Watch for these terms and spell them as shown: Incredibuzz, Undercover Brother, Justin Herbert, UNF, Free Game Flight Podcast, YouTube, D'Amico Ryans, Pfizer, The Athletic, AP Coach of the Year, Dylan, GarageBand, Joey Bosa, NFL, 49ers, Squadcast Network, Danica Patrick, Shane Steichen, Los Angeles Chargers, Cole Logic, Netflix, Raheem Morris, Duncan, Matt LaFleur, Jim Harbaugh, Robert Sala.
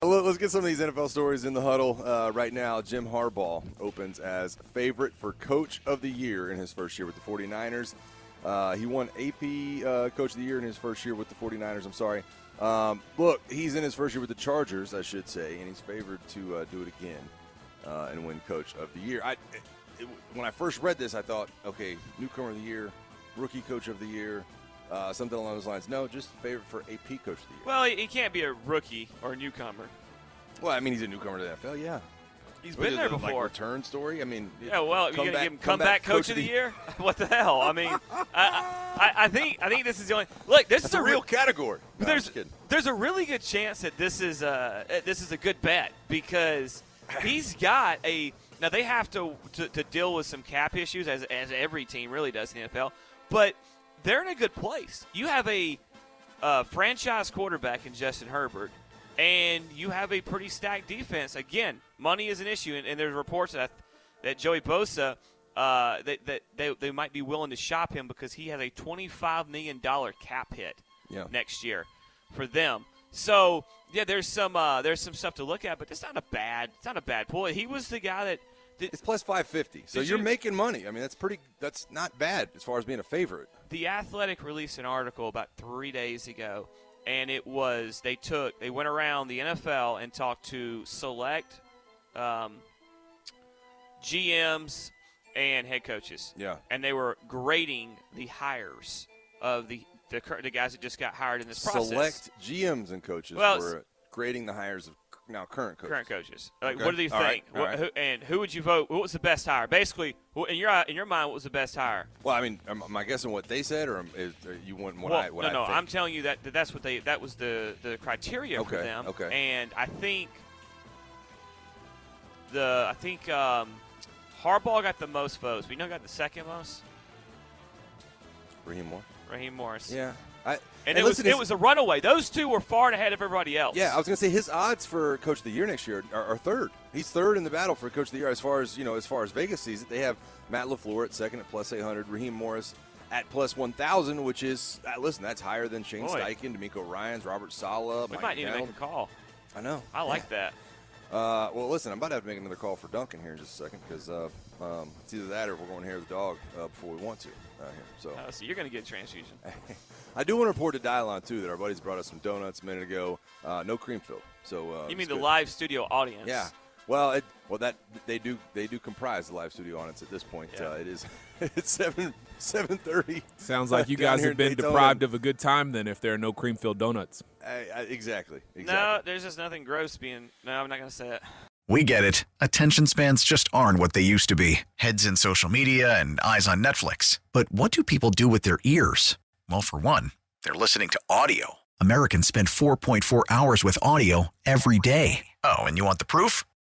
Let's get some of these NFL stories in the huddle right now. Jim Harbaugh opens as favorite for Coach of the Year in his first year with the 49ers. He won AP Coach of the Year in his first year with the 49ers. Look, he's in his first year with the Chargers, I should say, and he's favored to do it again and win Coach of the Year. When I first read this, I thought, okay, newcomer of the year, rookie coach of the year. Something along those lines. No, just favorite for AP Coach of the Year. Well, he can't be a rookie or a newcomer. Well, I mean, he's a newcomer to the NFL, yeah. He's been there before. Like, return story? I mean, yeah. Well, you're gonna give him comeback coach of the year? What the hell? I mean, I think this is the only. Look, that's a real category. No, there's a really good chance that this is a good bet because he's got a. Now they have to deal with some cap issues as every team really does in the NFL, but. They're in a good place. You have a franchise quarterback in Justin Herbert, and you have a pretty stacked defense. Again, money is an issue, and there's reports that Joey Bosa, they might be willing to shop him because he has a $25 million cap hit next year for them. So, yeah, there's some stuff to look at, but it's not a bad pull. He was the guy that – it's plus 550, so you're making money. I mean, that's not bad as far as being a favorite. The Athletic released an article about 3 days ago, and it was they went around the NFL and talked to select GMs and head coaches. Yeah. And they were grading the hires of the guys that just got hired in this process. Select GMs and coaches were grading the hires of now current coaches. Like, okay. What do you think? All right. And who would you vote? What was the best hire? Basically, in your mind, what was the best hire? Well, I mean, am I guessing what they said, or you want what I? What no, I no. Think? I'm telling you that's what that was the criteria for them. Okay. And I think Harbaugh got the most votes. But you know who got the second most? Raheem Morris. Yeah. It was a runaway. Those two were far ahead of everybody else. Yeah, I was going to say his odds for Coach of the Year next year are third. He's third in the battle for Coach of the Year as far as Vegas sees it. They have Matt LaFleur at second at plus 800, Raheem Morris at plus 1,000, which is that's higher than Shane Steichen, D'Amico Ryans, Robert Sala. We might need to make a call. I know. I like that. Well, listen, I'm about to have to make another call for Duncan here in just a second because it's either that or we're going to hear the dog before we want to out here. So you're going to get transfusion. I do want to report to Dylan, too, that our buddies brought us some donuts a minute ago. No cream filled. So you mean the live studio audience? Yeah. Well, that they do comprise the live studio audience at this point. Yeah. It's 7:30. Sounds like you guys have been deprived of a good time then if there are no cream filled donuts. Exactly. No, there's just nothing gross being. No, I'm not gonna say it. We get it. Attention spans just aren't what they used to be. Heads in social media and eyes on Netflix. But what do people do with their ears? Well, for one, they're listening to audio. Americans spend 4.4 hours with audio every day. Oh, and you want the proof?